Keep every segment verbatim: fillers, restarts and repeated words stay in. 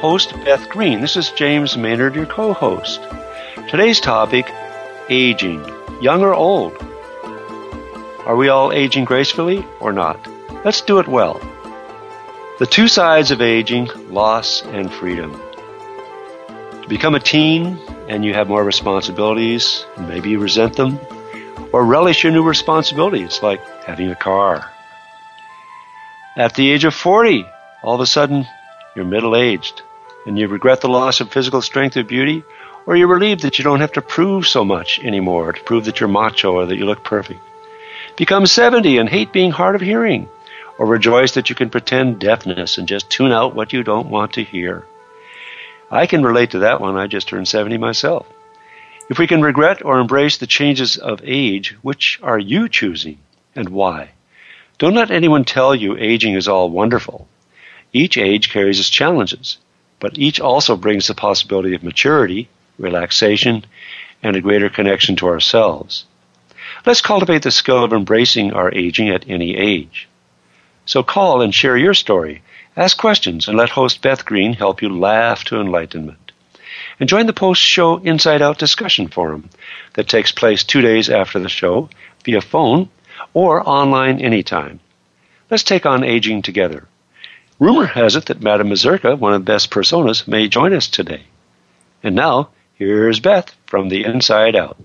host, Beth Green. This is James Maynard, your co-host. Today's topic, aging, young or old. Are we all aging gracefully or not? Let's do it well. The two sides of aging, loss and freedom. To become a teen and you have more responsibilities, maybe you resent them, or relish your new responsibilities like having a car. At the age of forty, all of a sudden, you're middle-aged, and you regret the loss of physical strength or beauty, or you're relieved that you don't have to prove so much anymore, to prove that you're macho or that you look perfect. Become seventy and hate being hard of hearing, or rejoice that you can pretend deafness and just tune out what you don't want to hear. I can relate to that one. I just turned seventy myself. If we can regret or embrace the changes of age, which are you choosing and why? Don't let anyone tell you aging is all wonderful. Each age carries its challenges, but each also brings the possibility of maturity, relaxation, and a greater connection to ourselves. Let's cultivate the skill of embracing our aging at any age. So call and share your story, ask questions, and let host Beth Green help you laugh to enlightenment. And join the post-show Inside Out discussion forum that takes place two days after the show via phone or online anytime. Let's take on aging together. Rumor has it that Madame Mazurka, one of the best personas, may join us today. And now, here's Beth from the Inside Out.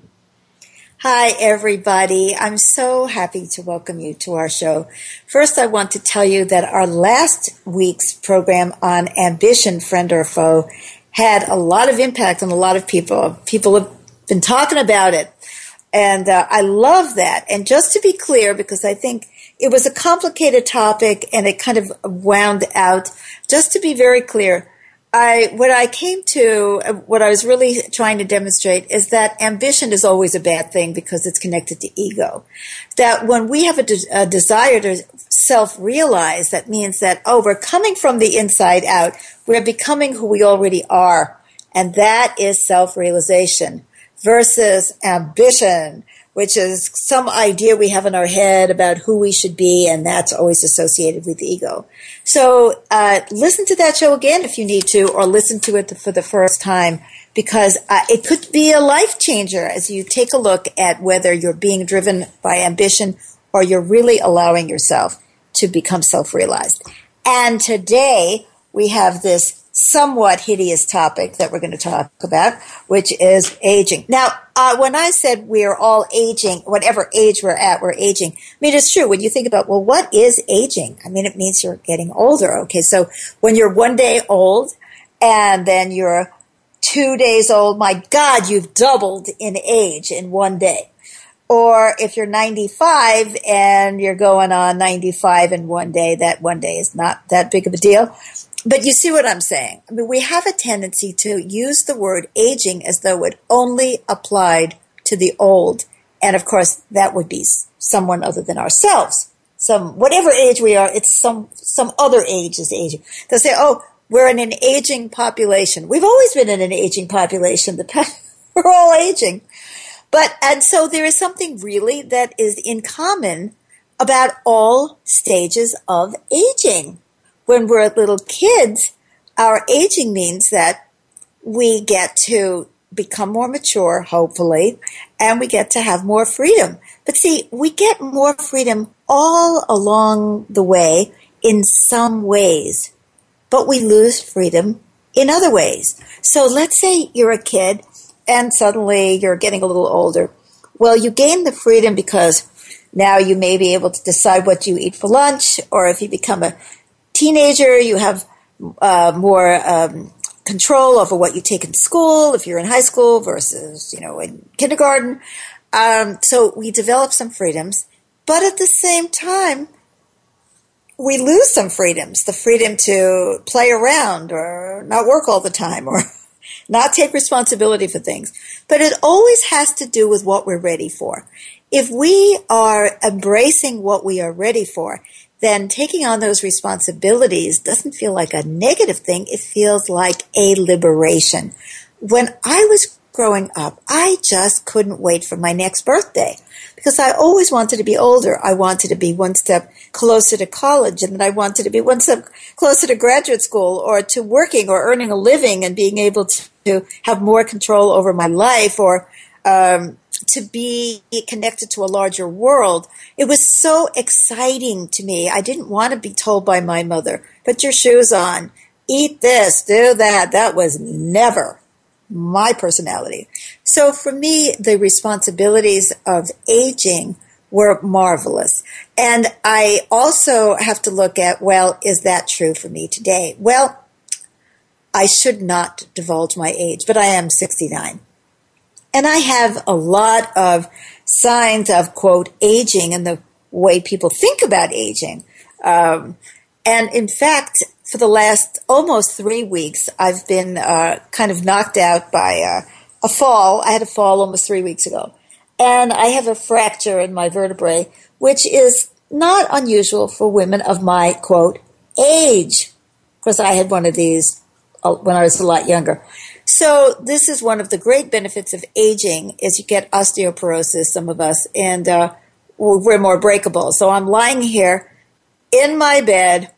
Hi, everybody. I'm so happy to welcome you to our show. First, I want to tell you that our last week's program on ambition, friend or foe, had a lot of impact on a lot of people. People have been talking about it. And uh, I love that. And just to be clear, because I think it was a complicated topic and it kind of wound out. Just to be very clear, I what I came to, what I was really trying to demonstrate is that ambition is always a bad thing because it's connected to ego. That when we have a, de- a desire to self-realize, that means that, oh, we're coming from the inside out. We're becoming who we already are. And that is self-realization versus ambition, which is some idea we have in our head about who we should be, and that's always associated with ego. So uh listen to that show again if you need to, or listen to it for the first time, because uh, it could be a life changer as you take a look at whether you're being driven by ambition or you're really allowing yourself to become self-realized. And today we have this somewhat hideous topic that we're going to talk about, which is aging. Now, uh, when I said we're all aging, whatever age we're at, we're aging. I mean, it's true. When you think about, well, what is aging? I mean, it means you're getting older. Okay, so when you're one day old and then you're two days old, my God, you've doubled in age in one day. Or if you're ninety-five and you're going on ninety-five in one day, that one day is not that big of a deal. But you see what I'm saying? I mean, we have a tendency to use the word aging as though it only applied to the old. And of course, that would be someone other than ourselves. Some, whatever age we are, it's some, some other age is aging. They'll say, oh, we're in an aging population. We've always been in an aging population. The past, we're all aging. But, and so there is something really that is in common about all stages of aging. When we're little kids, our aging means that we get to become more mature, hopefully, and we get to have more freedom. But see, we get more freedom all along the way in some ways, but we lose freedom in other ways. So let's say you're a kid and suddenly you're getting a little older. Well, you gain the freedom because now you may be able to decide what you eat for lunch, or if you become a teenager, you have uh, more um, control over what you take in school, if you're in high school versus, you know, in kindergarten. Um, so we develop some freedoms, but at the same time, we lose some freedoms, the freedom to play around or not work all the time or not take responsibility for things. But it always has to do with what we're ready for. If we are embracing what we are ready for, then taking on those responsibilities doesn't feel like a negative thing. It feels like a liberation. When I was growing up, I just couldn't wait for my next birthday because I always wanted to be older. I wanted to be one step closer to college, and then I wanted to be one step closer to graduate school or to working or earning a living and being able to have more control over my life or um, to be connected to a larger world. It was so exciting to me. I didn't want to be told by my mother, put your shoes on, eat this, do that. That was never my personality. So for me, the responsibilities of aging were marvelous. And I also have to look at, well, is that true for me today? Well, I should not divulge my age, but I am sixty-nine. And I have a lot of signs of, quote, aging and the way people think about aging. Um, and in fact, for the last almost three weeks, I've been uh, kind of knocked out by uh, a fall. I had a fall almost three weeks ago. And I have a fracture in my vertebrae, which is not unusual for women of my, quote, age. Of course, I had one of these when I was a lot younger. So this is one of the great benefits of aging is you get osteoporosis, some of us, and uh, we're more breakable. So I'm lying here in my bed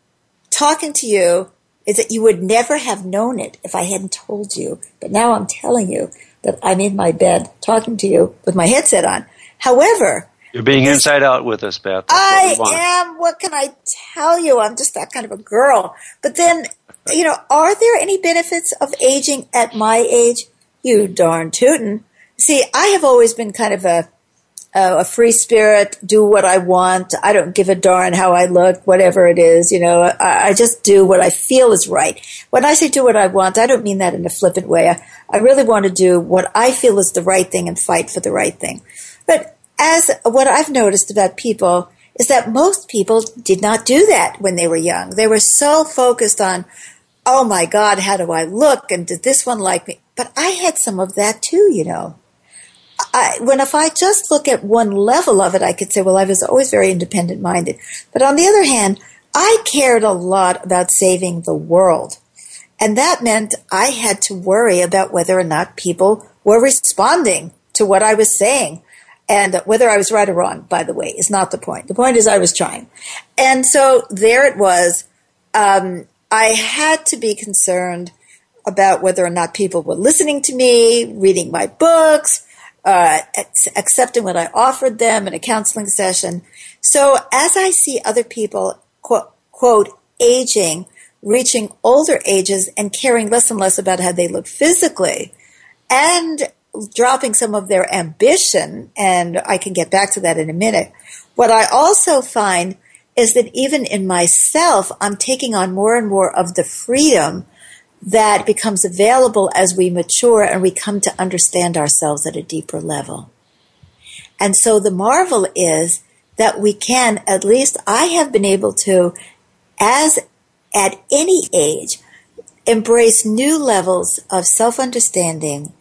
talking to you is that you would never have known it if I hadn't told you. But now I'm telling you that I'm in my bed talking to you with my headset on. However, you're being inside out with us, Beth. That's I what am. What can I tell you? I'm just that kind of a girl. But then, you know, are there any benefits of aging at my age? You darn tootin'. See, I have always been kind of a uh, a free spirit, do what I want. I don't give a darn how I look, whatever it is. You know, I, I just do what I feel is right. When I say do what I want, I don't mean that in a flippant way. I, I really want to do what I feel is the right thing and fight for the right thing. But as what I've noticed about people is that most people did not do that when they were young. They were so focused on, oh, my God, how do I look? And did this one like me? But I had some of that, too, you know. I, when if I just look at one level of it, I could say, well, I was always very independent-minded. But on the other hand, I cared a lot about saving the world. And that meant I had to worry about whether or not people were responding to what I was saying. And whether I was right or wrong, by the way, is not the point. The point is I was trying. And so there it was. Um I had to be concerned about whether or not people were listening to me, reading my books, uh, accepting what I offered them in a counseling session. So as I see other people, quote, quote, aging, reaching older ages and caring less and less about how they look physically and dropping some of their ambition, and I can get back to that in a minute, what I also find is that even in myself, I'm taking on more and more of the freedom that becomes available as we mature and we come to understand ourselves at a deeper level. And so the marvel is that we can, at least I have been able to, as at any age, embrace new levels of self-understanding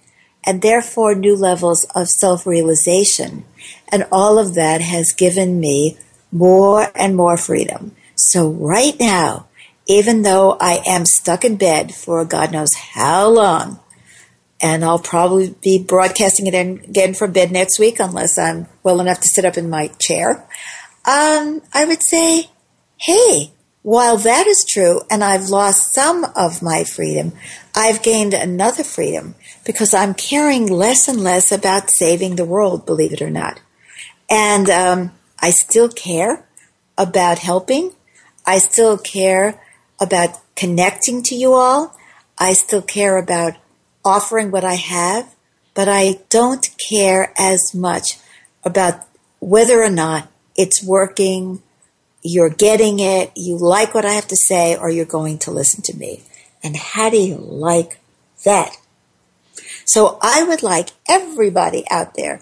and therefore new levels of self-realization. And all of that has given me more and more freedom. So right now, even though I am stuck in bed for God knows how long, and I'll probably be broadcasting it again from bed next week unless I'm well enough to sit up in my chair, um, I would say, hey, while that is true and I've lost some of my freedom, I've gained another freedom because I'm caring less and less about saving the world, believe it or not. And um I still care about helping. I still care about connecting to you all. I still care about offering what I have, but I don't care as much about whether or not it's working, you're getting it, you like what I have to say, or you're going to listen to me. And how do you like that? So I would like everybody out there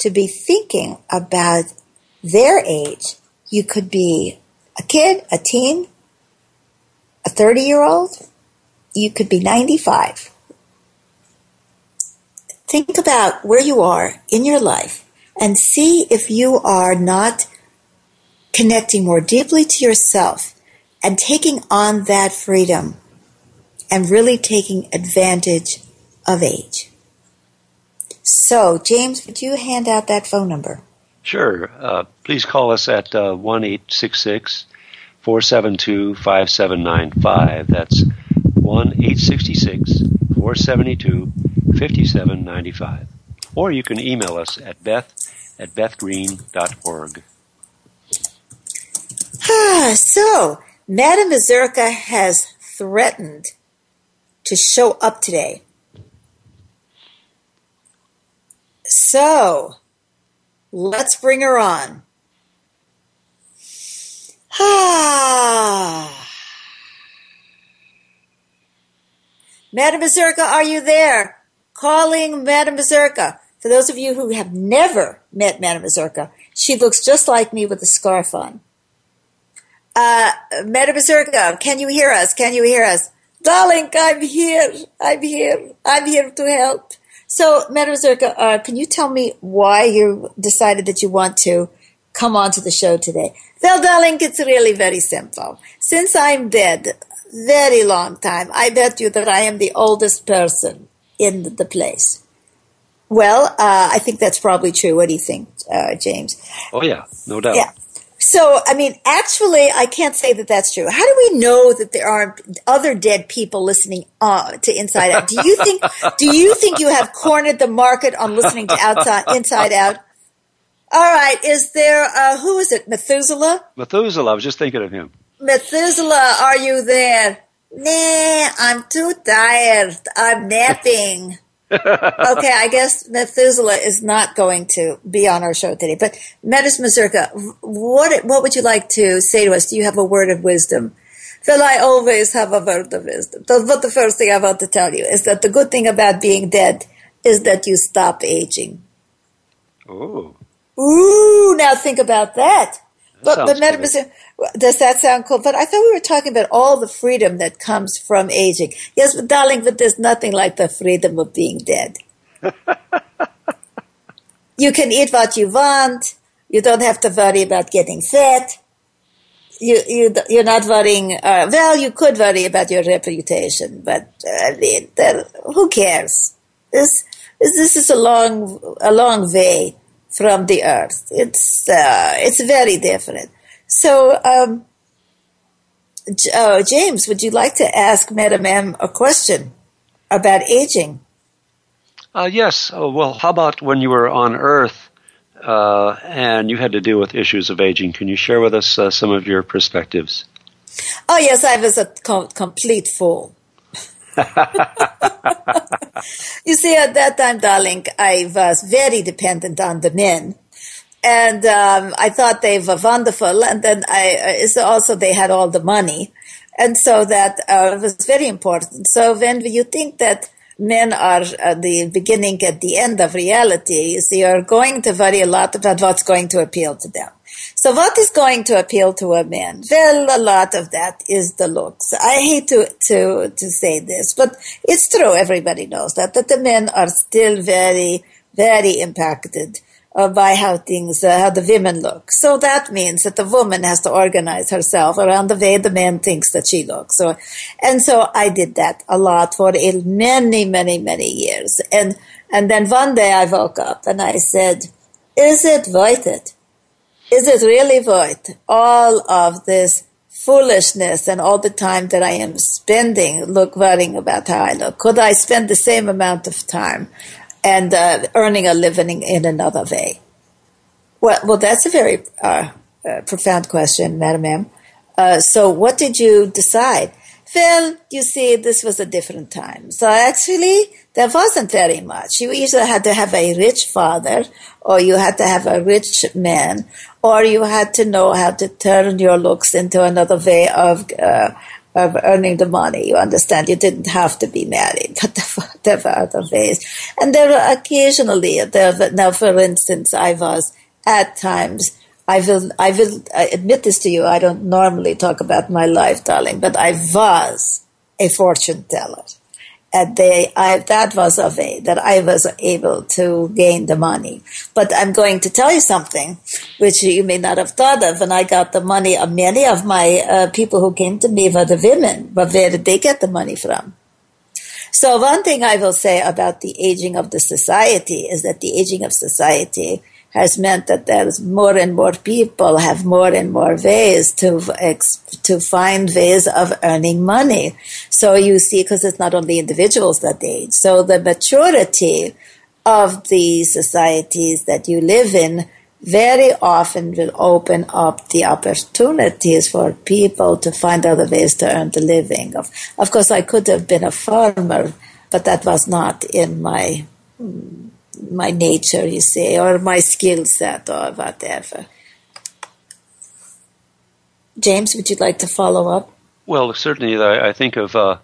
to be thinking about their age. You could be a kid, a teen, a thirty-year-old. You could be ninety-five. Think about where you are in your life and see if you are not connecting more deeply to yourself and taking on that freedom and really taking advantage of age. So, James, would you hand out that phone number? Sure. Uh, please call us at uh, one eight six six, four seven two, five seven nine five. That's one eight six six, four seven two, five seven nine five. Or you can email us at beth at beth green dot org. Ah, so, Madame Mazurka has threatened to show up today. So, let's bring her on. Ah. Madame Mazurka, are you there? Calling Madame Mazurka. For those of you who have never met Madame Mazurka, she looks just like me with a scarf on. Uh, Madame Mazurka, can you hear us? Can you hear us? Darling, I'm here. I'm here. I'm here to help. So, Madame Mazurka, uh, can you tell me why you decided that you want to come on to the show today? Well, darling, it's really very simple. Since I'm dead very long time, I bet you that I am the oldest person in the place. Well, uh, I think that's probably true. What do you think, uh, James? Oh, yeah, no doubt. Yeah. So, I mean, actually, I can't say that that's true. How do we know that there aren't other dead people listening uh, to Inside Out? Do you think? Do you think you have cornered the market on listening to outside, Inside Out? All right. Is there uh, who is it? Methuselah. Methuselah. I was just thinking of him. Methuselah, are you there? Nah, I'm too tired. I'm napping. Okay, I guess Methuselah is not going to be on our show today. But Madame Mazurka, what what would you like to say to us? Do you have a word of wisdom? Well, I always have a word of wisdom. But the first thing I want to tell you is that the good thing about being dead is that you stop aging. Ooh. Ooh, now think about that. that but but Madame Mazurka, does that sound cool? But I thought we were talking about all the freedom that comes from aging. Yes, but darling, but there's nothing like the freedom of being dead. You can eat what you want. You don't have to worry about getting fat. You, you, you're not worrying. Uh, well, you could worry about your reputation, but uh, I mean, who cares? This, this is a long, a long way from the earth. It's, uh, it's very different. So, um, uh, James, would you like to ask Madame M a question about aging? Uh, yes. Oh, well, how about when you were on Earth uh, and you had to deal with issues of aging? Can you share with us uh, some of your perspectives? Oh, yes, I was a com- complete fool. You see, at that time, darling, I was very dependent on the men. And um, I thought they were wonderful. And then I uh, also they had all the money. And so that uh, was very important. So when you think that men are uh, the beginning at the end of reality, you see, you're going to worry a lot about what's going to appeal to them. So what is going to appeal to a man? Well, a lot of that is the looks. I hate to, to, to say this, but it's true. Everybody knows that, that the men are still very, very impacted Uh, by how things, uh, how the women look. So that means that the woman has to organize herself around the way the man thinks that she looks. So, and so I did that a lot for a many, many, many years. And, and then one day I woke up and I said, is it worth it? Is it really worth all of this foolishness and all the time that I am spending look worrying about how I look? Could I spend the same amount of time and uh, earning a living in another way? Well, well, that's a very uh, uh, profound question, Madame M. Uh, so what did you decide? Well, you see, this was a different time. So actually, there wasn't very much. You either had to have a rich father, or you had to have a rich man, or you had to know how to turn your looks into another way of uh, of earning the money. You understand, you didn't have to be married. There were other ways. And there were occasionally, there were, now for instance, I was at times, I will, I will admit this to you, I don't normally talk about my life, darling, but I was a fortune teller. And they, I, that was a way that I was able to gain the money. But I'm going to tell you something, which you may not have thought of. When I got the money, many of my uh, people who came to me were the women. But where did they get the money from? So one thing I will say about the aging of the society is that the aging of society has meant that there's more and more people have more and more ways to ex- to find ways of earning money. So you see, because it's not only individuals that age. So the maturity of the societies that you live in very often will open up the opportunities for people to find other ways to earn the living. Of, of course, I could have been a farmer, but that was not in my... Hmm, my nature, you say, or my skill set, or whatever. James, would you like to follow up? Well, certainly. I think of uh,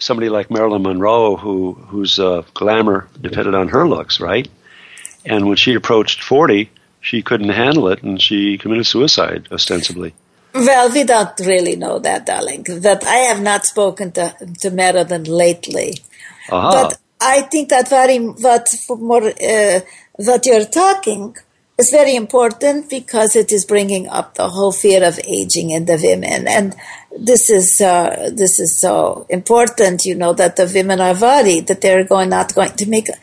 somebody like Marilyn Monroe, who whose uh, glamour depended on her looks, right? And when she approached forty, she couldn't handle it, and she committed suicide, ostensibly. Well, we don't really know that, darling. But I have not spoken to, to Marilyn lately. Aha. But I think that very what more uh, what you're talking is very important, because it is bringing up the whole fear of aging in the women, and this is uh, this is so important. You know that the women are worried that they're going not going to make a,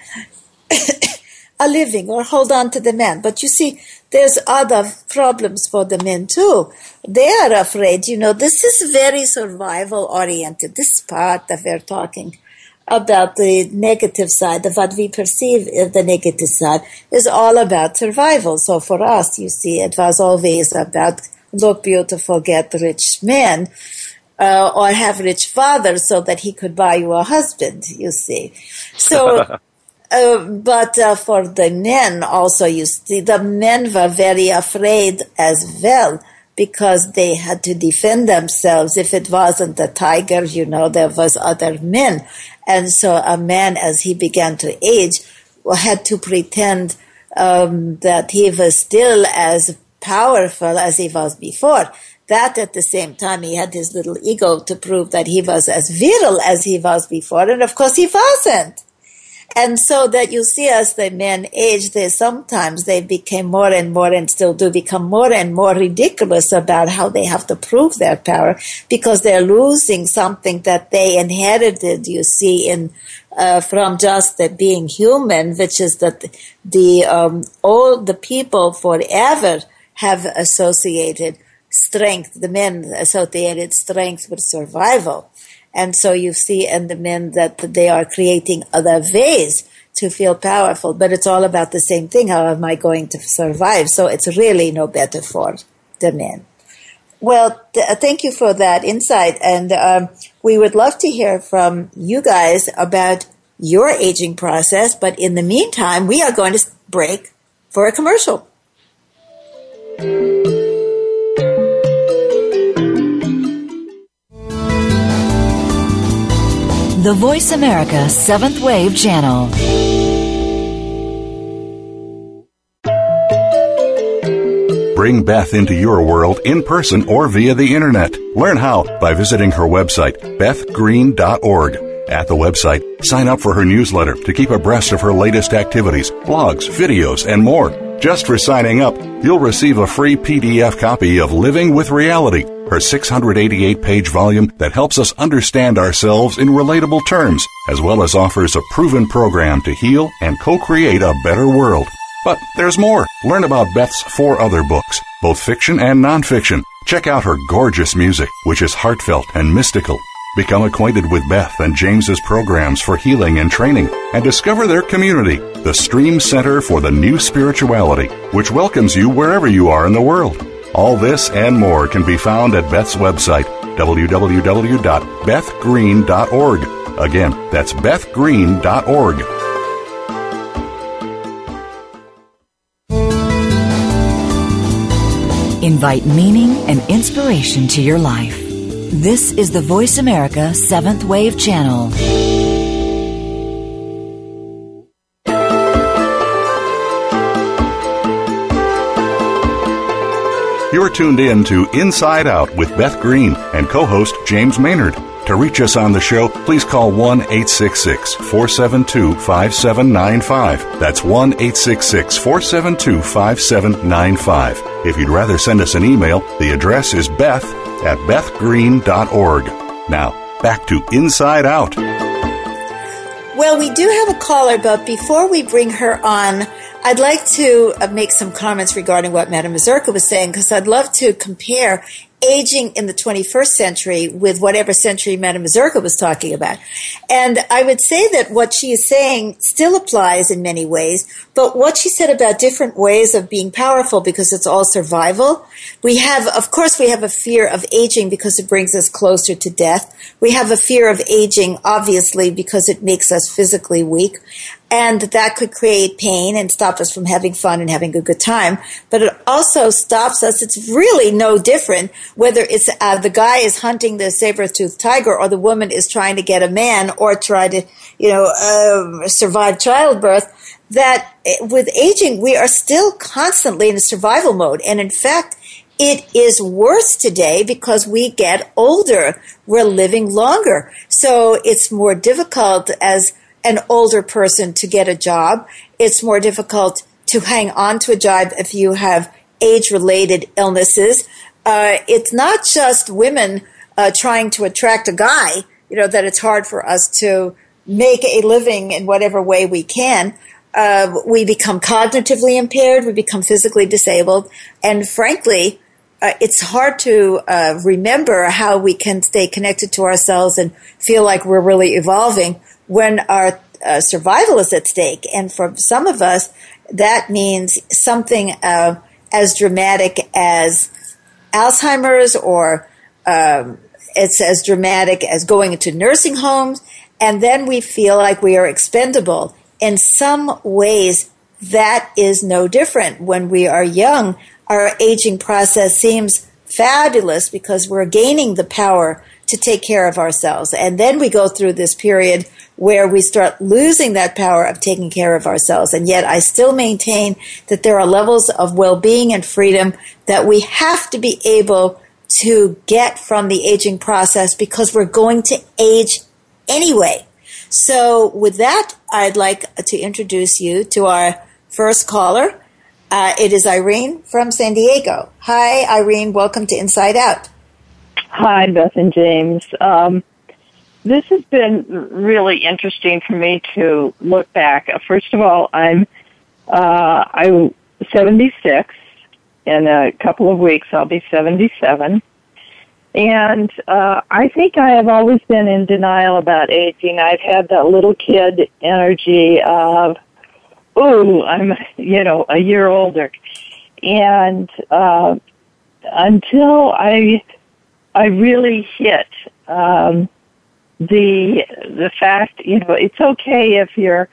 a living or hold on to the men. But you see, there's other problems for the men too. They are afraid. You know, this is very survival oriented. This part that we're talking about, the negative side of what we perceive as the negative side, is all about survival. So for us, you see, it was always about look beautiful, get rich men, uh, or have rich fathers so that he could buy you a husband, you see. So, uh, but uh, for the men also, you see, the men were very afraid as well, because they had to defend themselves. If it wasn't the tiger, you know, there was other men. And so a man, as he began to age, had to pretend um, that he was still as powerful as he was before. That at the same time, he had his little ego to prove that he was as virile as he was before. And of course, he wasn't. And so that you see, as the men aged, they sometimes they became more and more, and still do become more and more ridiculous about how they have to prove their power, because they're losing something that they inherited, you see, in uh, from just the being human, which is that the um, all the people forever have associated strength, the men associated strength with survival. And so you see in the men that they are creating other ways to feel powerful. But it's all about the same thing. How am I going to survive? So it's really no better for the men. Well, th- thank you for that insight. And um, we would love to hear from you guys about your aging process. But in the meantime, we are going to break for a commercial. The Voice America Seventh Wave Channel. Bring Beth into your world in person or via the internet. Learn how by visiting her website, beth green dot org. At the website, sign up for her newsletter to keep abreast of her latest activities, blogs, videos, and more. Just for signing up, you'll receive a free P D F copy of Living with Reality, her six hundred eighty-eight page volume that helps us understand ourselves in relatable terms, as well as offers a proven program to heal and co-create a better world. But there's more. Learn about Beth's four other books, both fiction and nonfiction. Check out her gorgeous music, which is heartfelt and mystical. Become acquainted with Beth and James's programs for healing and training, and discover their community, the Stream Center for the New Spirituality, which welcomes you wherever you are in the world. All this and more can be found at Beth's website, w w w dot beth green dot org. Again, that's beth green dot org. Invite meaning and inspiration to your life. This is the Voice America Seventh Wave Channel. You're tuned in to Inside Out with Beth Green and co-host James Maynard. To reach us on the show, please call one eight six six, four seven two, five seven nine five. That's one eight six six, four seven two, five seven nine five. If you'd rather send us an email, the address is beth at beth green dot org. Now, back to Inside Out. Well, we do have a caller, but before we bring her on, I'd like to make some comments regarding what Madame Mazurka was saying, because I'd love to compare aging in the twenty-first century with whatever century Madame Mazurka was talking about. And I would say that what she is saying still applies in many ways, but what she said about different ways of being powerful, because it's all survival. We have, of course, we have a fear of aging because it brings us closer to death. We have a fear of aging, obviously, because it makes us physically weak. And that could create pain and stop us from having fun and having a good time. But it also stops us. It's really no different whether it's uh, the guy is hunting the saber-toothed tiger or the woman is trying to get a man or try to, you know, uh, survive childbirth. That with aging, we are still constantly in a survival mode. And in fact, it is worse today because we get older. We're living longer. So it's more difficult as an older person to get a job. It's more difficult to hang on to a job if you have age-related illnesses. Uh, it's not just women uh, trying to attract a guy, you know, that it's hard for us to make a living in whatever way we can. Uh, we become cognitively impaired. We become physically disabled. And frankly, uh, it's hard to uh, remember how we can stay connected to ourselves and feel like we're really evolving when our uh, survival is at stake. And for some of us, that means something uh, as dramatic as Alzheimer's, or um, it's as dramatic as going into nursing homes. And then we feel like we are expendable. In some ways, that is no different. When we are young, our aging process seems fabulous because we're gaining the power to take care of ourselves. And then we go through this period where we start losing that power of taking care of ourselves. And yet I still maintain that there are levels of well-being and freedom that we have to be able to get from the aging process, because we're going to age anyway. So with that, I'd like to introduce you to our first caller. Uh, it is Irene from San Diego. Hi, Irene. Welcome to Inside Out. Hi, Beth and James. Um, this has been really interesting for me to look back. First of all, I'm uh, I'm seventy-six. In a couple of weeks, I'll be seventy-seven. And uh, I think I have always been in denial about aging. I've had that little kid energy of, ooh, I'm, you know, a year older. And uh, until I... I really hit um, the the fact, you know, it's okay if your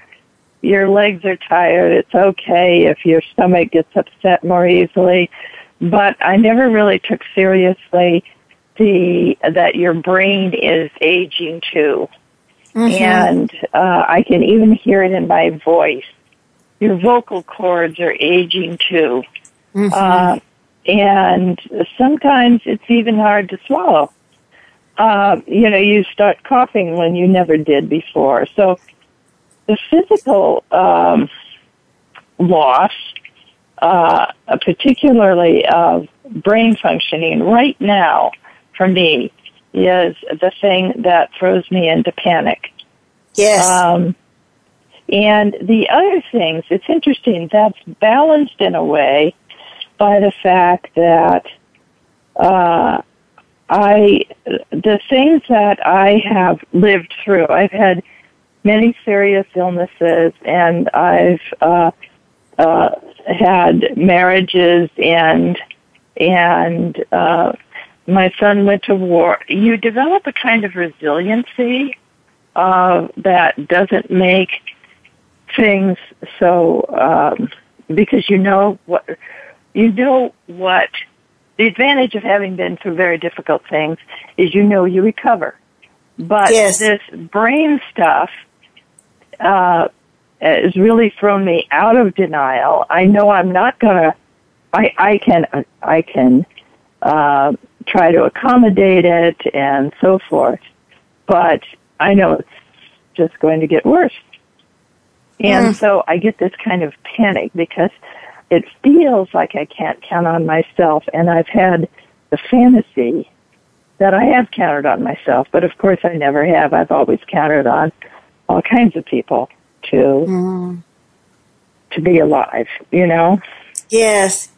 your legs are tired. It's okay if your stomach gets upset more easily. But I never really took seriously the that your brain is aging too, mm-hmm. and uh, I can even hear it in my voice. Your vocal cords are aging too. Mm-hmm. Uh, And sometimes it's even hard to swallow. Uh, you know, you start coughing when you never did before. So the physical um, loss, uh, particularly of brain functioning right now for me, is the thing that throws me into panic. Yes. Um, and the other things, it's interesting, that's balanced in a way by the fact that uh, I, the things that I have lived through, I've had many serious illnesses, and I've uh, uh, had marriages, and and uh, my son went to war. You develop a kind of resiliency uh, that doesn't make things so um, because you know what. You know what The advantage of having been through very difficult things is you know you recover. But yes. This brain stuff uh, has really thrown me out of denial. I know I'm not gonna. I I can I can uh, try to accommodate it and so forth, but I know it's just going to get worse. And mm. so I get this kind of panic because it feels like I can't count on myself, and I've had the fantasy that I have counted on myself, but of course I never have. I've always counted on all kinds of people to mm. to be alive, you know? Yes.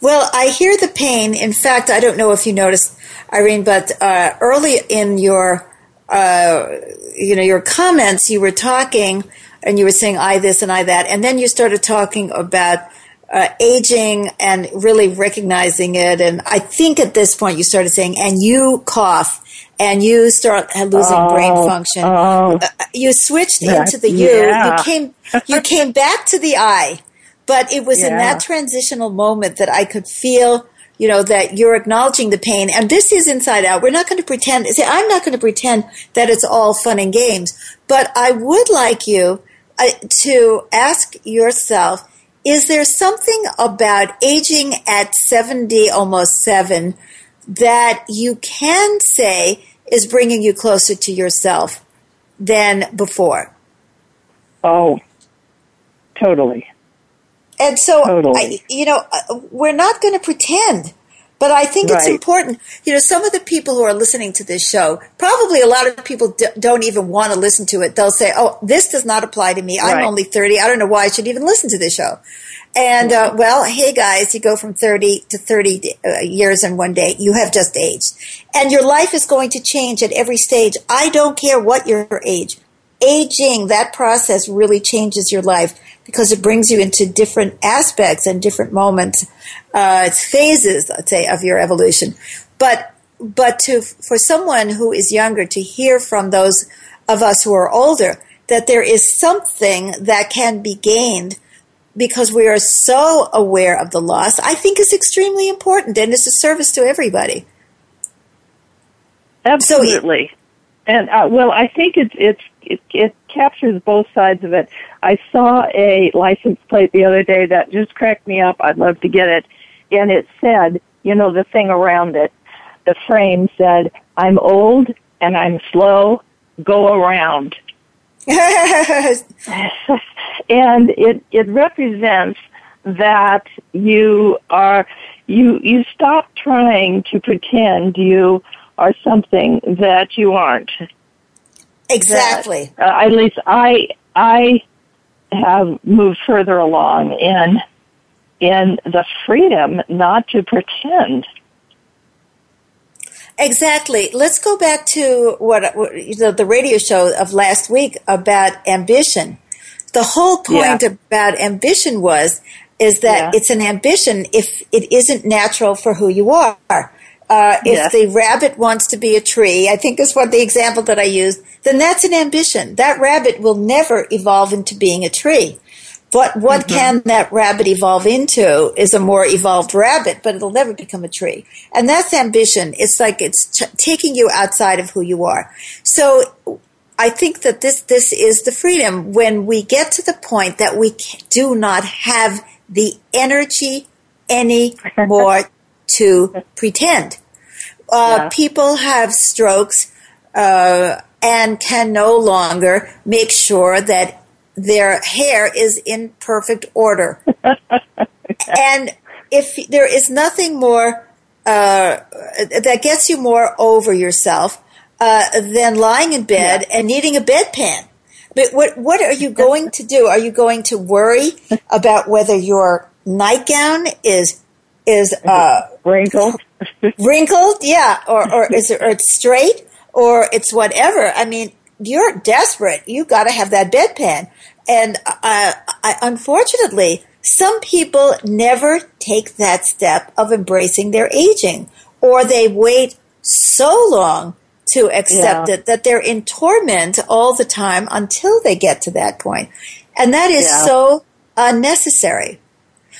Well, I hear the pain. In fact, I don't know if you noticed, Irene, but uh, early in your uh, you know your comments, you were talking and you were saying I this and I that, and then you started talking about Uh, aging and really recognizing it. And I think at this point you started saying, and you cough and you start losing oh, brain function. Oh, uh, you switched that, into the you. Yeah. You came, you came back to the I, but it was yeah. in that transitional moment that I could feel, you know, that you're acknowledging the pain. And this is inside out. We're not going to pretend, see, I'm not going to pretend that it's all fun and games, but I would like you uh, to ask yourself, is there something about aging at seventy, almost seven, that you can say is bringing you closer to yourself than before? Oh, totally. And so, totally. I, you know, we're not going to pretend, but I think right. it's important. You know, some of the people who are listening to this show, probably a lot of people d- don't even want to listen to it. They'll say, oh, this does not apply to me. I'm right. only thirty. I don't know why I should even listen to this show. And, uh, well, hey, guys, you go from thirty to thirty uh, years in one day. You have just aged. And your life is going to change at every stage. I don't care what your age. Aging, that process really changes your life because it brings you into different aspects and different moments. Uh, it's phases, I'd say, of your evolution. But but to for someone who is younger to hear from those of us who are older that there is something that can be gained because we are so aware of the loss, I think is extremely important, and it's a service to everybody. Absolutely. So, and uh, well, I think it's it's it, it captures both sides of it. I saw a license plate the other day that just cracked me up. I'd love to get it, and it said, you know, the thing around it, the frame said, "I'm old and I'm slow. Go around." And it it represents that you are you you stop trying to pretend you are something that you aren't. Exactly. That, uh, at least I I have moved further along in in the freedom not to pretend. Exactly. Let's go back to what, what the, the radio show of last week about ambition. The whole point yeah. about ambition was is that yeah. it's an ambition if it isn't natural for who you are. Uh, if yes. the rabbit wants to be a tree, I think is what the example that I used, then that's an ambition. That rabbit will never evolve into being a tree. But what mm-hmm. can that rabbit evolve into is a more evolved rabbit, but it'll never become a tree. And that's ambition. It's like it's t- taking you outside of who you are. So I think that this, this is the freedom when we get to the point that we do not have the energy anymore to pretend. Uh, yeah. People have strokes uh, and can no longer make sure that their hair is in perfect order. And if there is nothing more uh, that gets you more over yourself uh, than lying in bed yeah. and needing a bedpan. But what what are you going to do? Are you going to worry about whether your nightgown is is uh, wrinkled? Wrinkled, yeah, or or is it, or it's straight, or it's whatever. I mean, you're desperate. You got to have that bedpan, and uh, I, unfortunately, some people never take that step of embracing their aging, or they wait so long to accept yeah. it that they're in torment all the time until they get to that point, and that is yeah. so unnecessary.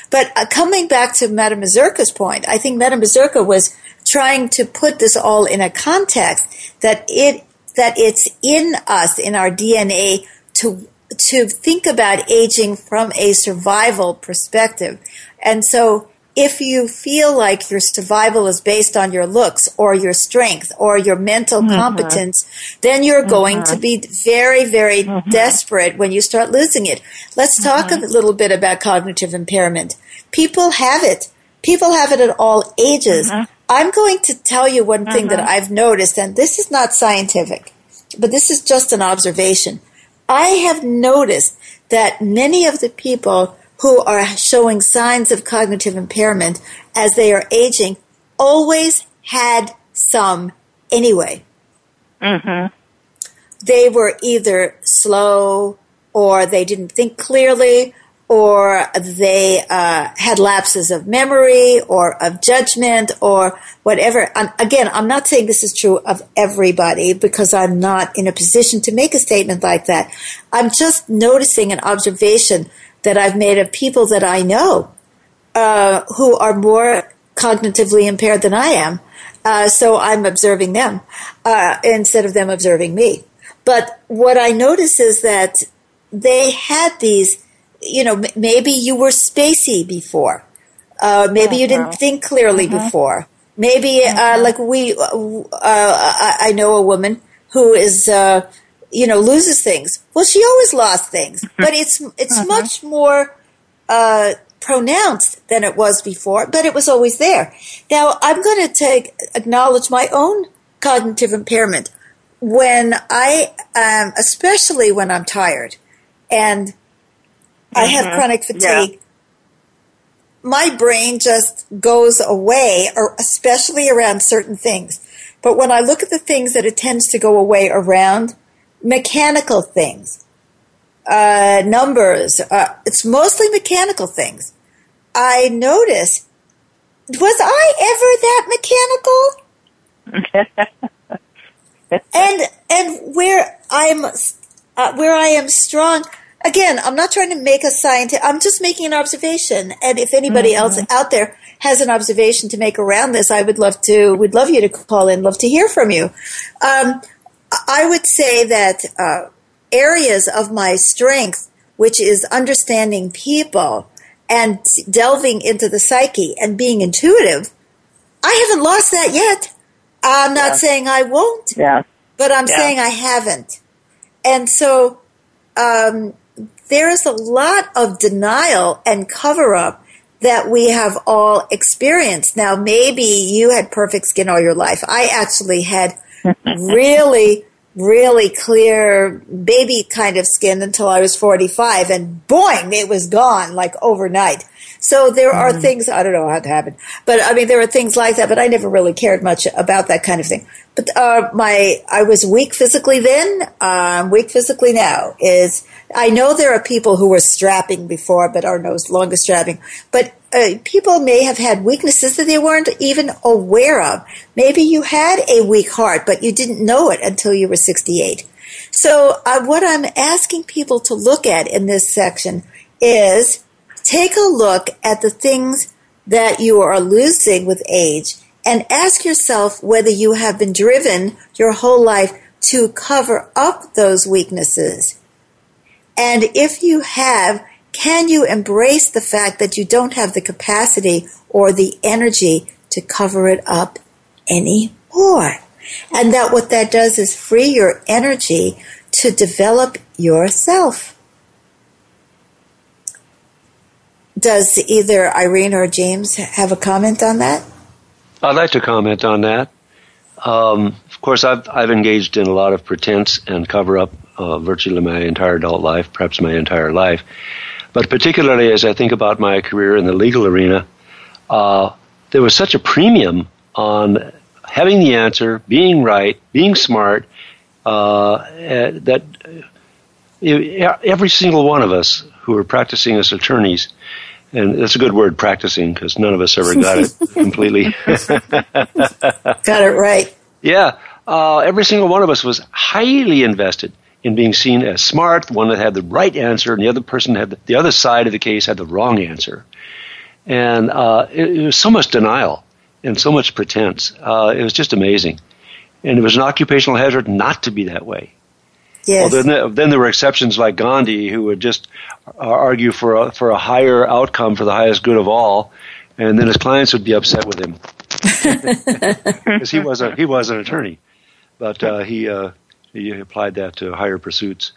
But uh, coming back to Madame Mazurka's point, I think Madame Mazurka was trying to put this all in a context that it that it's in us, in our D N A, to to think about aging from a survival perspective. And so if you feel like your survival is based on your looks or your strength or your mental mm-hmm. competence, then you're mm-hmm. going to be very, very mm-hmm. desperate when you start losing it. Let's talk mm-hmm. a little bit about cognitive impairment. People have it. People have it at all ages. Mm-hmm. I'm going to tell you one thing mm-hmm. that I've noticed, and this is not scientific, but this is just an observation. I have noticed that many of the people who are showing signs of cognitive impairment as they are aging always had some anyway. Mm-hmm. They were either slow, or they didn't think clearly, or they uh, had lapses of memory or of judgment or whatever. I'm, again, I'm not saying this is true of everybody because I'm not in a position to make a statement like that. I'm just noticing an observation that I've made of people that I know uh, who are more cognitively impaired than I am. Uh, so I'm observing them uh, instead of them observing me. But what I notice is that they had these, you know, maybe you were spacey before. Uh, maybe you didn't think clearly mm-hmm. before. Maybe, mm-hmm. uh, like we, uh, uh, I, I know a woman who is, uh, you know, loses things. Well, she always lost things, but it's, it's mm-hmm. much more, uh, pronounced than it was before, but it was always there. Now, I'm going to take, acknowledge my own cognitive impairment when I, um, especially when I'm tired and I have mm-hmm. chronic fatigue. Yeah. My brain just goes away, or especially around certain things. But when I look at the things that it tends to go away around, mechanical things, uh, numbers, uh, it's mostly mechanical things. I notice, was I ever that mechanical? and and where I'm, uh, where I am strong. Again, I'm not trying to make a scientific, I'm just making an observation. And if anybody mm-hmm. else out there has an observation to make around this, I would love to, would love you to call in, love to hear from you. Um, I would say that uh, areas of my strength, which is understanding people and delving into the psyche and being intuitive, I haven't lost that yet. I'm not yeah. saying I won't, yeah. but I'm yeah. saying I haven't. And so, um, there is a lot of denial and cover-up that we have all experienced. Now, maybe you had perfect skin all your life. I actually had really, really clear baby kind of skin until I was forty-five, and boing, it was gone like overnight. So there are mm. things, I don't know how it happened, but I mean, there were things like that, but I never really cared much about that kind of thing. But uh, my, I was weak physically then, I'm um, weak physically now. Is I know there are people who were strapping before, but are no longer strapping. But uh, people may have had weaknesses that they weren't even aware of. Maybe you had a weak heart, but you didn't know it until you were sixty-eight. So uh, what I'm asking people to look at in this section is, take a look at the things that you are losing with age and ask yourself whether you have been driven your whole life to cover up those weaknesses. And if you have, can you embrace the fact that you don't have the capacity or the energy to cover it up anymore? And that what that does is free your energy to develop yourself. Does either Irene or James have a comment on that? I'd like to comment on that. Um, of course, I've I've engaged in a lot of pretense and cover-up uh, virtually my entire adult life, perhaps my entire life. But particularly as I think about my career in the legal arena, uh, there was such a premium on having the answer, being right, being smart, uh, that every single one of us who were practicing as attorneys, and that's a good word, practicing, because none of us ever got it completely. Got it right. Yeah. Uh, every single one of us was highly invested in being seen as smart, the one that had the right answer, and the other person had the, the other side of the case had the wrong answer. And uh, it, it was so much denial and so much pretense. Uh, it was just amazing. And it was an occupational hazard not to be that way. Yes. Well, then, then there were exceptions like Gandhi, who would just argue for a, for a higher outcome, for the highest good of all, and then his clients would be upset with him because he was a, he was an attorney, but uh, he uh, he applied that to higher pursuits.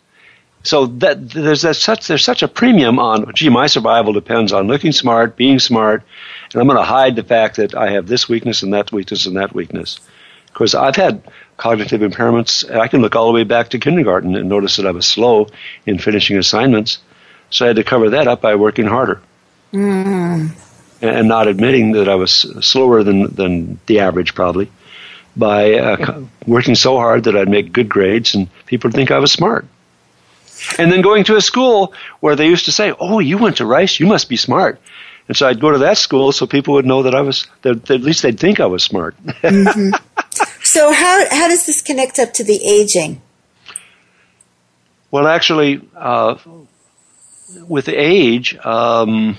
So that there's that such there's such a premium on. Gee, my survival depends on looking smart, being smart, and I'm going to hide the fact that I have this weakness and that weakness and that weakness. Because I've had cognitive impairments. I can look all the way back to kindergarten and notice that I was slow in finishing assignments. So I had to cover that up by working harder. Mm. And not admitting that I was slower than, than the average probably by uh, working so hard that I'd make good grades and people would think I was smart. And then going to a school where they used to say, oh, you went to Rice, you must be smart. And so I'd go to that school so people would know that I was, that, that at least they'd think I was smart. Mm-hmm. So how how does this connect up to the aging? Well, actually, uh, with age, um,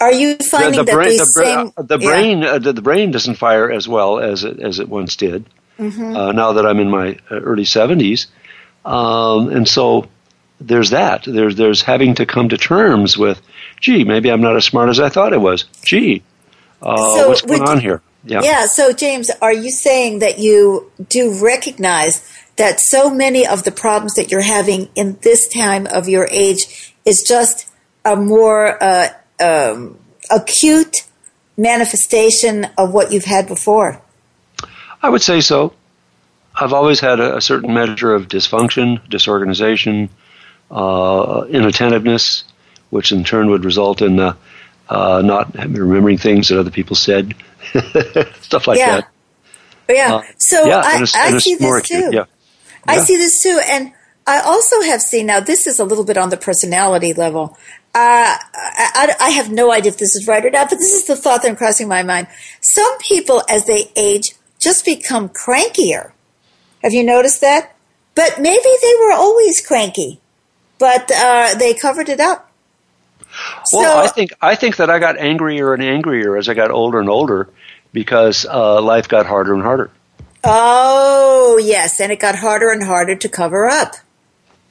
are you finding the, the that brain, the, same, uh, the yeah. brain uh, the, the brain doesn't fire as well as it, as it once did? Mm-hmm. Uh, now that I'm in my early seventies, um, and so there's that. There's there's having to come to terms with, gee, maybe I'm not as smart as I thought I was. Gee, uh, so what's going on here? Yeah. yeah, so James, are you saying that you do recognize that so many of the problems that you're having in this time of your age is just a more uh, um, acute manifestation of what you've had before? I would say so. I've always had a, a certain measure of dysfunction, disorganization, uh, inattentiveness, which in turn would result in uh, uh, not remembering things that other people said. Stuff like yeah. that. Yeah. Uh, so yeah, I, I, I see this too. Yeah. I yeah. see this too. And I also have seen, now this is a little bit on the personality level. Uh, I, I, I have no idea if this is right or not, but this is the thought that's crossing my mind. Some people, as they age, just become crankier. Have you noticed that? But maybe they were always cranky, but uh, they covered it up. Well, so, I think I think that I got angrier and angrier as I got older and older because uh, life got harder and harder. Oh, yes, and it got harder and harder to cover up.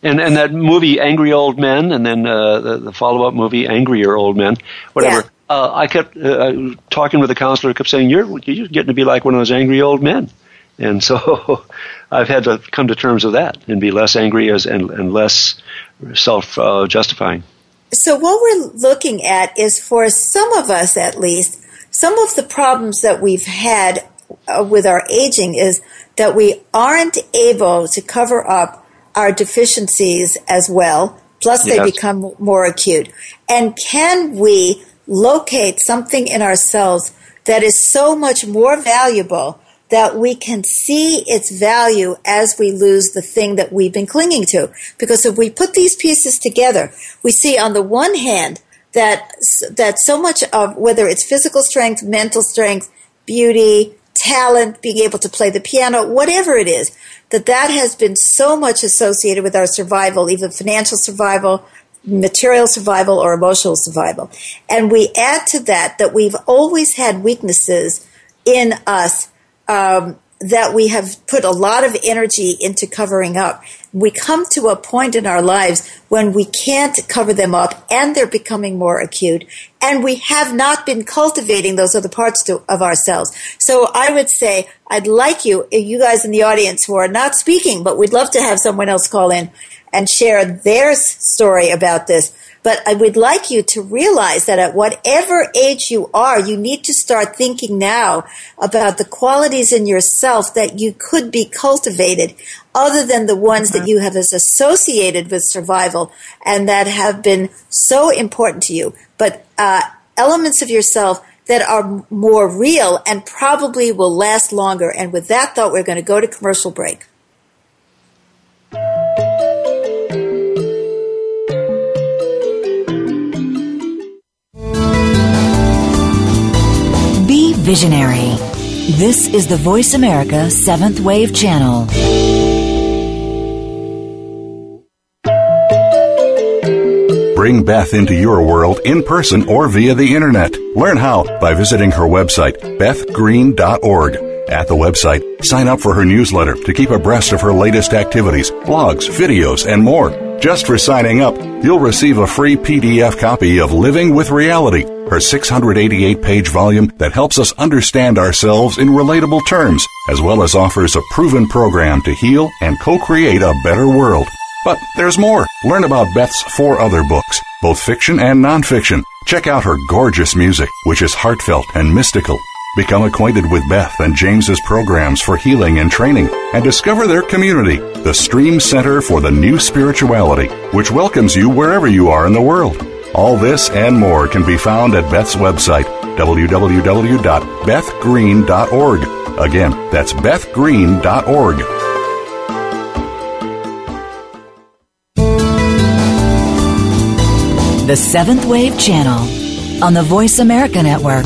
And and that movie, Angry Old Men, and then uh, the, the follow-up movie, Angrier Old Men, whatever. Yeah. Uh, I kept uh, talking with the counselor who kept saying, you're, you're getting to be like one of those angry old men. And so I've had to come to terms with that and be less angry as and, and less self-justifying. Uh, So what we're looking at is, for some of us at least, some of the problems that we've had uh, with our aging is that we aren't able to cover up our deficiencies as well, plus yes. they become more acute. And can we locate something in ourselves that is so much more valuable that we can see its value as we lose the thing that we've been clinging to? Because if we put these pieces together, we see on the one hand that that so much of, whether it's physical strength, mental strength, beauty, talent, being able to play the piano, whatever it is, that that has been so much associated with our survival, either financial survival, material survival, or emotional survival. And we add to that that we've always had weaknesses in us Um, that we have put a lot of energy into covering up. We come to a point in our lives when we can't cover them up, and they're becoming more acute, and we have not been cultivating those other parts to, of ourselves. So I would say I'd like you, you guys in the audience who are not speaking, but we'd love to have someone else call in and share their story about this. But I would like you to realize that at whatever age you are, you need to start thinking now about the qualities in yourself that you could be cultivated other than the ones mm-hmm. that you have as associated with survival and that have been so important to you, but uh, elements of yourself that are more real and probably will last longer. And with that thought, we're going to go to commercial break. Visionary. This is the Voice America Seventh Wave Channel. Bring Beth into your world in person or via the internet. Learn how by visiting her website, beth green dot org. At the website, sign up for her newsletter to keep abreast of her latest activities, blogs, videos, and more. Just for signing up, you'll receive a free P D F copy of Living with Reality, her six hundred eighty-eight page volume that helps us understand ourselves in relatable terms, as well as offers a proven program to heal and co-create a better world. But there's more. Learn about Beth's four other books, both fiction and nonfiction. Check out her gorgeous music, which is heartfelt and mystical. Become acquainted with Beth and James's programs for healing and training, and discover their community, the Stream Center for the New Spirituality, which welcomes you wherever you are in the world. All this and more can be found at Beth's website, w w w dot beth green dot org. Again, that's beth green dot org. The Seventh Wave Channel on the Voice America Network.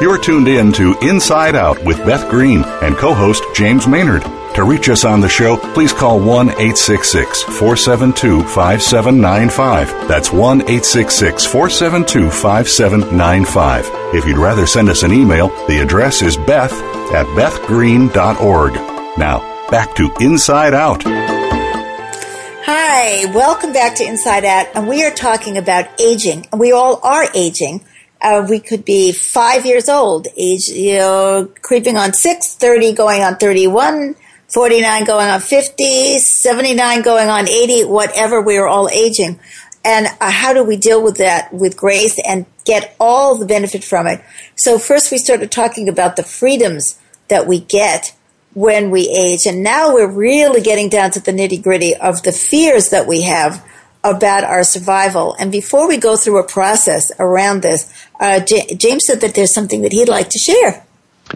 You're tuned in to Inside Out with Beth Green and co-host James Maynard. To reach us on the show, please call one eight six six, four seven two, five seven nine five. That's one eight six six, four seven two, five seven nine five. If you'd rather send us an email, the address is beth at beth green dot org. Now, back to Inside Out. Hi, welcome back to Inside Out. And we are talking about aging. We all are aging. Uh, we could be five years old, age, you know, creeping on six, thirty going on thirty-one, forty-nine going on fifty, seventy-nine going on eighty, whatever. We are all aging. And uh, how do we deal with that with grace and get all the benefit from it? So first we started talking about the freedoms that we get when we age. And now we're really getting down to the nitty-gritty of the fears that we have about our survival. And before we go through a process around this, uh, J- James said that there's something that he'd like to share.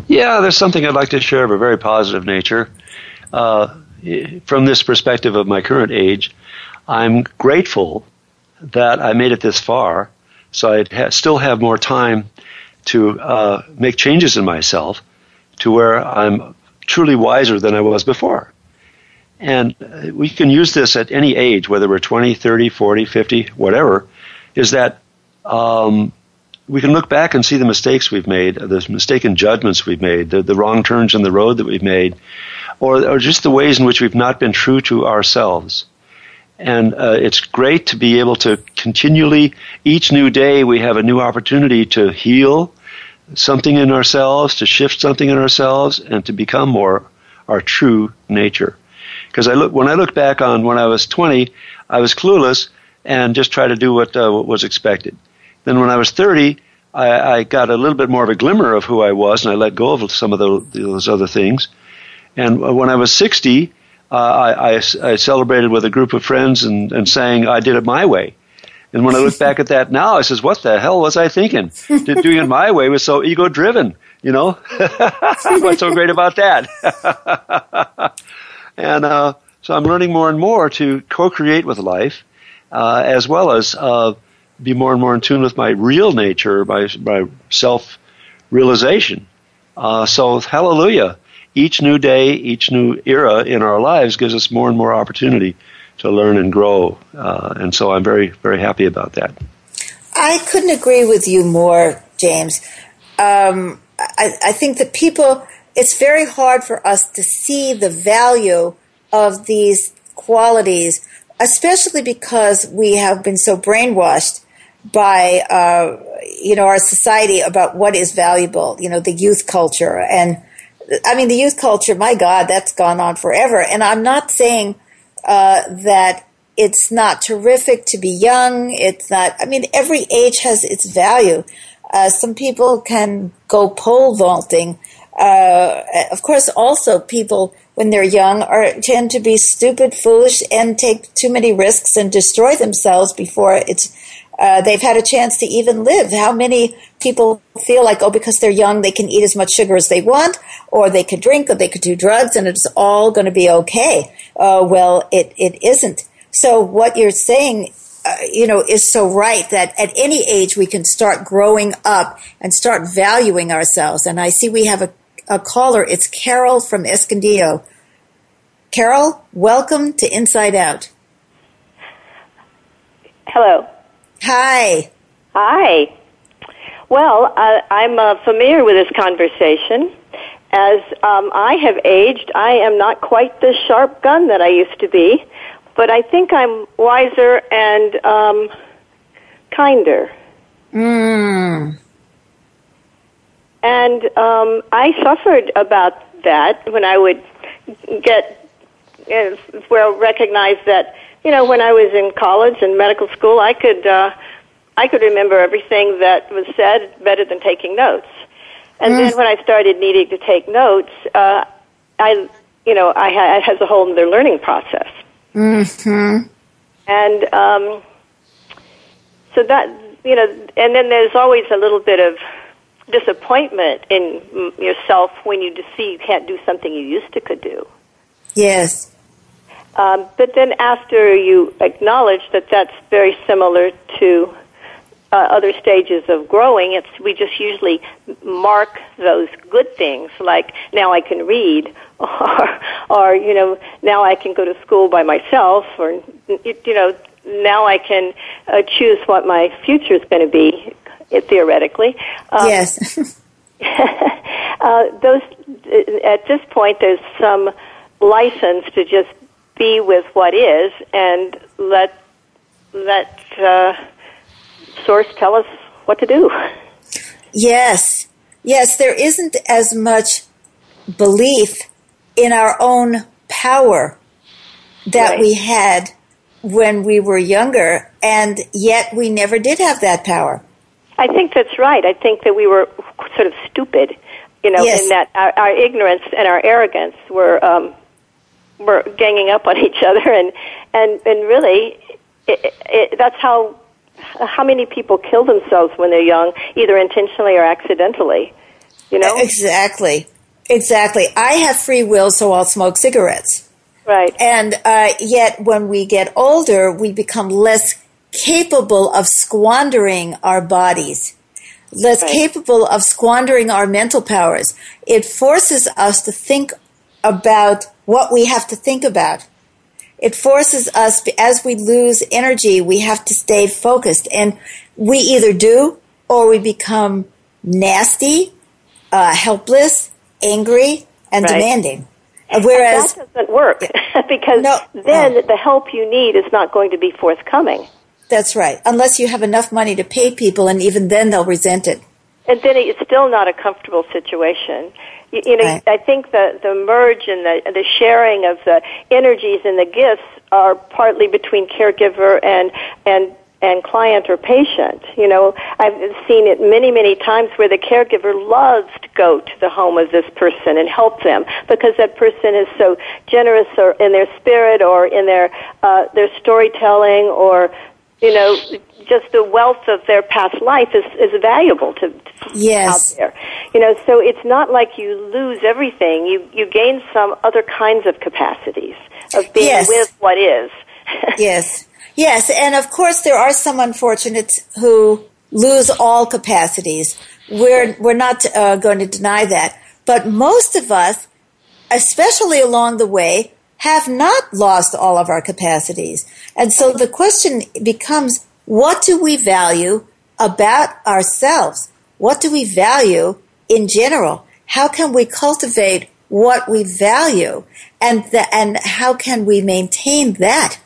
Yeah, there's something I'd like to share of a very positive nature. Uh, from this perspective of my current age, I'm grateful that I made it this far, so I ha- still have more time to uh, make changes in myself to where I'm truly wiser than I was before. And we can use this at any age, whether we're twenty, thirty, forty, fifty, whatever, is that um, we can look back and see the mistakes we've made, the mistaken judgments we've made, the, the wrong turns in the road that we've made, or, or just the ways in which we've not been true to ourselves. And uh, it's great to be able to continually, each new day we have a new opportunity to heal something in ourselves, to shift something in ourselves, and to become more our true nature. Because I look, when I look back on when I was twenty, I was clueless and just tried to do what, uh, what was expected. Then when I was thirty, I, I got a little bit more of a glimmer of who I was, and I let go of some of the, those other things. And when I was sixty, uh, I, I, I celebrated with a group of friends and, and sang, I did it my way. And when I look back at that now, I says, what the hell was I thinking? Doing it my way was so ego-driven, you know? What's so great about that? And uh, so I'm learning more and more to co-create with life, uh, as well as uh, be more and more in tune with my real nature, my, my self-realization. Uh, so hallelujah. Each new day, each new era in our lives gives us more and more opportunity to learn and grow. Uh, and so I'm very, very happy about that. I couldn't agree with you more, James. Um, I, I think that people... It's very hard for us to see the value of these qualities, especially because we have been so brainwashed by, uh, you know, our society about what is valuable, you know, the youth culture. And, I mean, the youth culture, my God, that's gone on forever. And I'm not saying uh, that it's not terrific to be young. It's not, I mean, every age has its value. Uh, some people can go pole vaulting. Uh, of course, also people, when they're young, are tend to be stupid, foolish, and take too many risks and destroy themselves before it's uh, they've had a chance to even live. How many people feel like, oh, because they're young, they can eat as much sugar as they want, or they could drink, or they could do drugs, and it's all going to be okay? Uh, well, it, it isn't. So what you're saying Uh, you know, is so right, that at any age we can start growing up and start valuing ourselves. And I see we have a, a caller. It's Carol from Escondido. Carol, welcome to Inside Out. Hello. Hi. Hi. Well, uh, I'm uh, familiar with this conversation. As um, I have aged, I am not quite the sharp gun that I used to be, but I think I'm wiser and um, kinder. Mm. And um, I suffered about that when I would get, uh, well, recognize that, you know, when I was in college and medical school, I could, uh, I could remember everything that was said better than taking notes. And mm. then when I started needing to take notes, uh, I, you know, I had, it has a whole other learning process. Mm-hmm. And um, so that, you know, and then there's always a little bit of disappointment in yourself when you see you can't do something you used to could do. Yes. Um, but then after you acknowledge that that's very similar to uh, other stages of growing, it's we just usually mark those good things, like now I can read, or, or you know, now I can go to school by myself, or, you know, now I can uh, choose what my future is going to be, it, theoretically. Um, yes. uh, those at this point, there's some license to just be with what is and let let uh, source tell us what to do. Yes. Yes, there isn't as much belief in our own power that right. we had when we were younger, and yet we never did have that power. I think that's right. I think that we were sort of stupid, you know, yes. in that our, our ignorance and our arrogance were um, were ganging up on each other, and and and really, it, it, that's how how many people kill themselves when they're young, either intentionally or accidentally, you know. Exactly, exactly. I have free will, so I'll smoke cigarettes. Right. And uh, yet when we get older, we become less capable of squandering our bodies, less right. capable of squandering our mental powers. It forces us to think about what we have to think about. It forces us, as we lose energy, we have to stay focused. And we either do or we become nasty, uh, helpless, angry, and right. demanding. Whereas, that doesn't work because no, then no. the help you need is not going to be forthcoming. That's right. Unless you have enough money to pay people, and even then they'll resent it. And then it's still not a comfortable situation. You, you know, right. I think the, the merge and the, the sharing of the energies and the gifts are partly between caregiver and and and client or patient. You know, I've seen it many, many times where the caregiver loves to go to the home of this person and help them because that person is so generous or in their spirit or in their uh, their storytelling or, you know, just the wealth of their past life is, is valuable to, to yes. out there. You know, so it's not like you lose everything. You, you gain some other kinds of capacities of being yes. with what is. Yes. Yes, and of course there are some unfortunates who lose all capacities. We're we're not uh, going to deny that. But most of us, especially along the way, have not lost all of our capacities. And so the question becomes, what do we value about ourselves? What do we value in general? How can we cultivate what we value? And the, and how can we maintain that?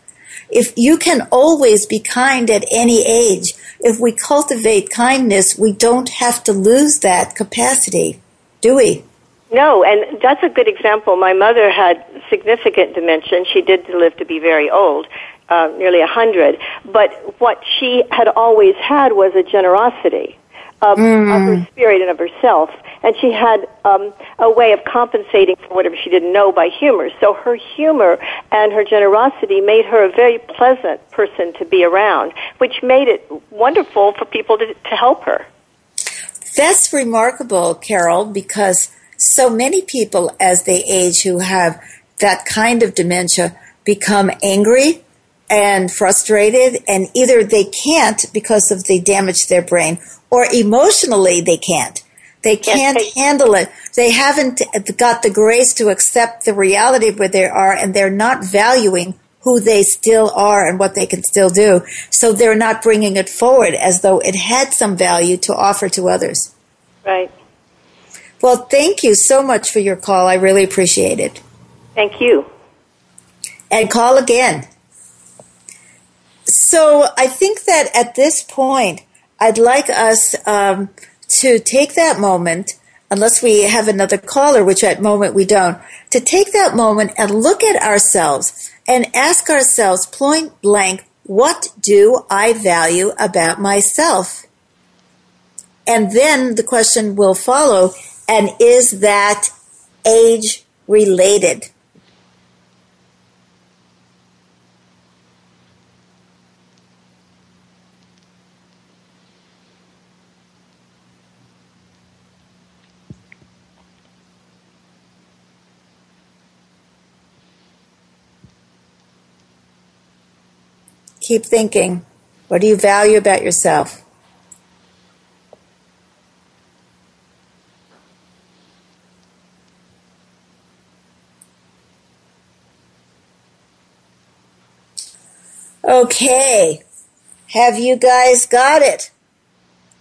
If you can always be kind at any age, if we cultivate kindness, we don't have to lose that capacity, do we? No, and that's a good example. My mother had significant dementia. She did live to be very old, uh, nearly one hundred. But what she had always had was a generosity of, mm. of her spirit and of herself. And she had um, a way of compensating for whatever she didn't know by humor. So her humor and her generosity made her a very pleasant person to be around, which made it wonderful for people to, to help her. That's remarkable, Carol, because so many people as they age who have that kind of dementia become angry and frustrated, and either they can't because of the damage to their brain, or emotionally they can't. They can't yes, they, handle it. They haven't got the grace to accept the reality of where they are, and they're not valuing who they still are and what they can still do. So they're not bringing it forward as though it had some value to offer to others. Right. Well, thank you so much for your call. I really appreciate it. Thank you. And call again. So I think that at this point, I'd like us... Um, to take that moment, unless we have another caller, which at moment we don't, to take that moment and look at ourselves and ask ourselves point blank, what do I value about myself? And then the question will follow, and is that age related? Keep thinking. What do you value about yourself? Okay. Have you guys got it?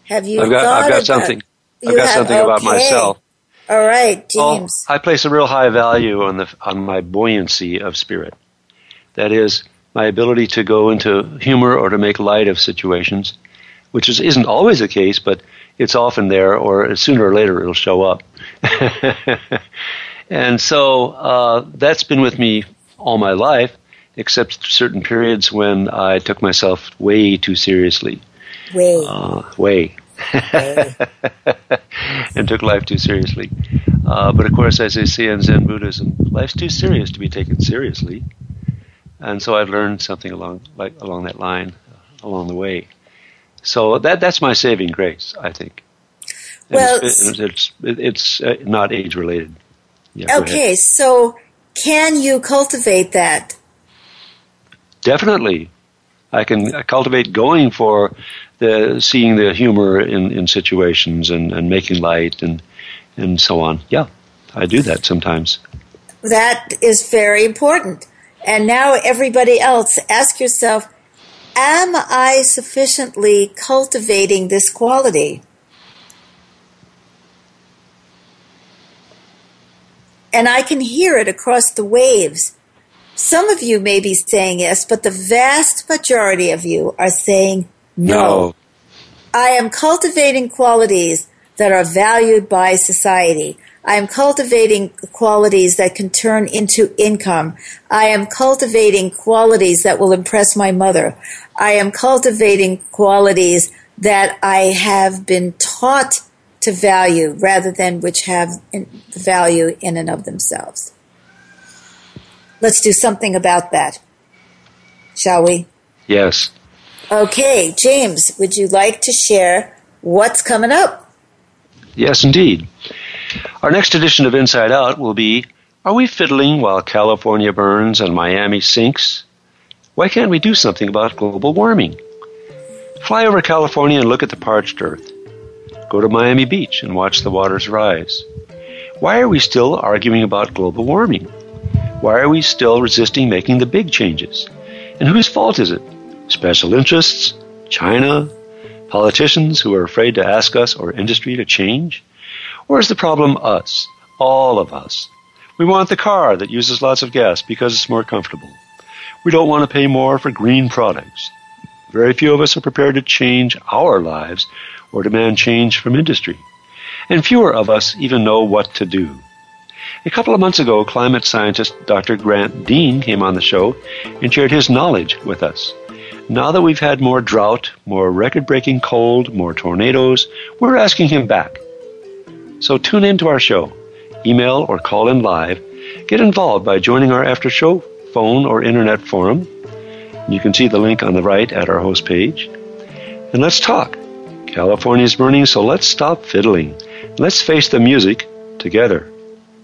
Have you I've got, thought I've got about something. I've got have, something okay. about myself. All right, James. Well, I place a real high value on the on my buoyancy of spirit. That is, my ability to go into humor or to make light of situations, which is, isn't always the case, but it's often there, or sooner or later it'll show up. And so uh, that's been with me all my life, except certain periods when I took myself way too seriously. Way. Uh, way. way. And took life too seriously. Uh, but of course, as they say in Zen Buddhism, life's too serious to be taken seriously. And so I've learned something along like, along that line, uh, along the way. So that that's my saving grace, I think. And well, it's it's, it's, it's uh, not age related. Yeah, okay, so can you cultivate that? Definitely, I can cultivate going for the seeing the humor in, in situations and, and making light and and so on. Yeah, I do that sometimes. That is very important. And now everybody else, ask yourself, am I sufficiently cultivating this quality? And I can hear it across the waves. Some of you may be saying yes, but the vast majority of you are saying no. no. I am cultivating qualities that are valued by society. I am cultivating qualities that can turn into income. I am cultivating qualities that will impress my mother. I am cultivating qualities that I have been taught to value rather than which have value in and of themselves. Let's do something about that, shall we? Yes. Okay, James, would you like to share what's coming up? Yes, indeed. Our next edition of Inside Out will be, are we fiddling while California burns and Miami sinks? Why can't we do something about global warming? Fly over California and look at the parched earth. Go to Miami Beach and watch the waters rise. Why are we still arguing about global warming? Why are we still resisting making the big changes? And whose fault is it? Special interests? China? Politicians who are afraid to ask us or industry to change? Or is the problem us, all of us? We want the car that uses lots of gas because it's more comfortable. We don't want to pay more for green products. Very few of us are prepared to change our lives or demand change from industry. And fewer of us even know what to do. A couple of months ago, climate scientist Doctor Grant Dean came on the show and shared his knowledge with us. Now that we've had more drought, more record-breaking cold, more tornadoes, we're asking him back. So tune in to our show, email or call in live. Get involved by joining our after-show phone or internet forum. You can see the link on the right at our host page. And let's talk. California's burning, so let's stop fiddling. Let's face the music together.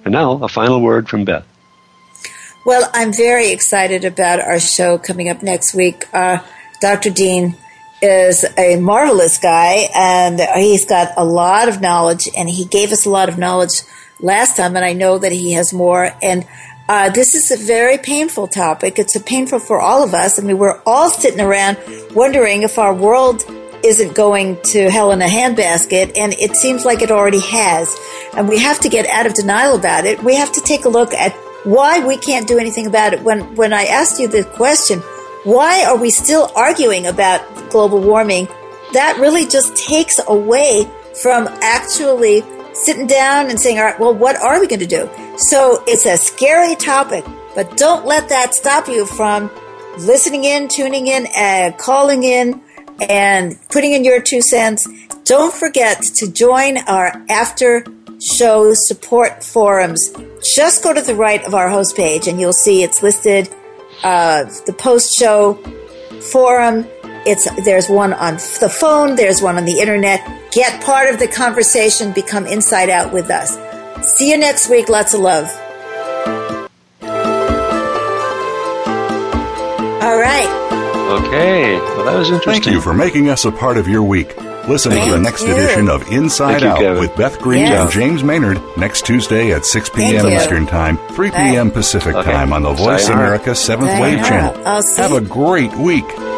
And now, a final word from Beth. Well, I'm very excited about our show coming up next week. Uh, Doctor Dean is a marvelous guy, and he's got a lot of knowledge, and he gave us a lot of knowledge last time, and I know that he has more. And uh, this is a very painful topic. It's a painful for all of us. I mean, we're all sitting around wondering if our world isn't going to hell in a handbasket, and it seems like it already has. And we have to get out of denial about it. We have to take a look at why we can't do anything about it. When when I asked you the question, why are we still arguing about global warming? That really just takes away from actually sitting down and saying, all right, well, what are we going to do? So it's a scary topic, but don't let that stop you from listening in, tuning in, uh, calling in, and putting in your two cents. Don't forget to join our after show support forums. Just go to the right of our host page and you'll see it's listed, uh, the post show forum. It's, there's one on the phone. There's one on the internet. Get part of the conversation. Become inside out with us. See you next week. Lots of love. All right. Okay, well, that was interesting. Thank you for making us a part of your week. Listen Thank to the next you. edition of Inside Thank Out you, with Beth Green yes. and James Maynard next Tuesday at six p.m. Eastern Time, three p.m. Pacific okay. Time on the Voice America Seventh Wave Channel. Have a great week.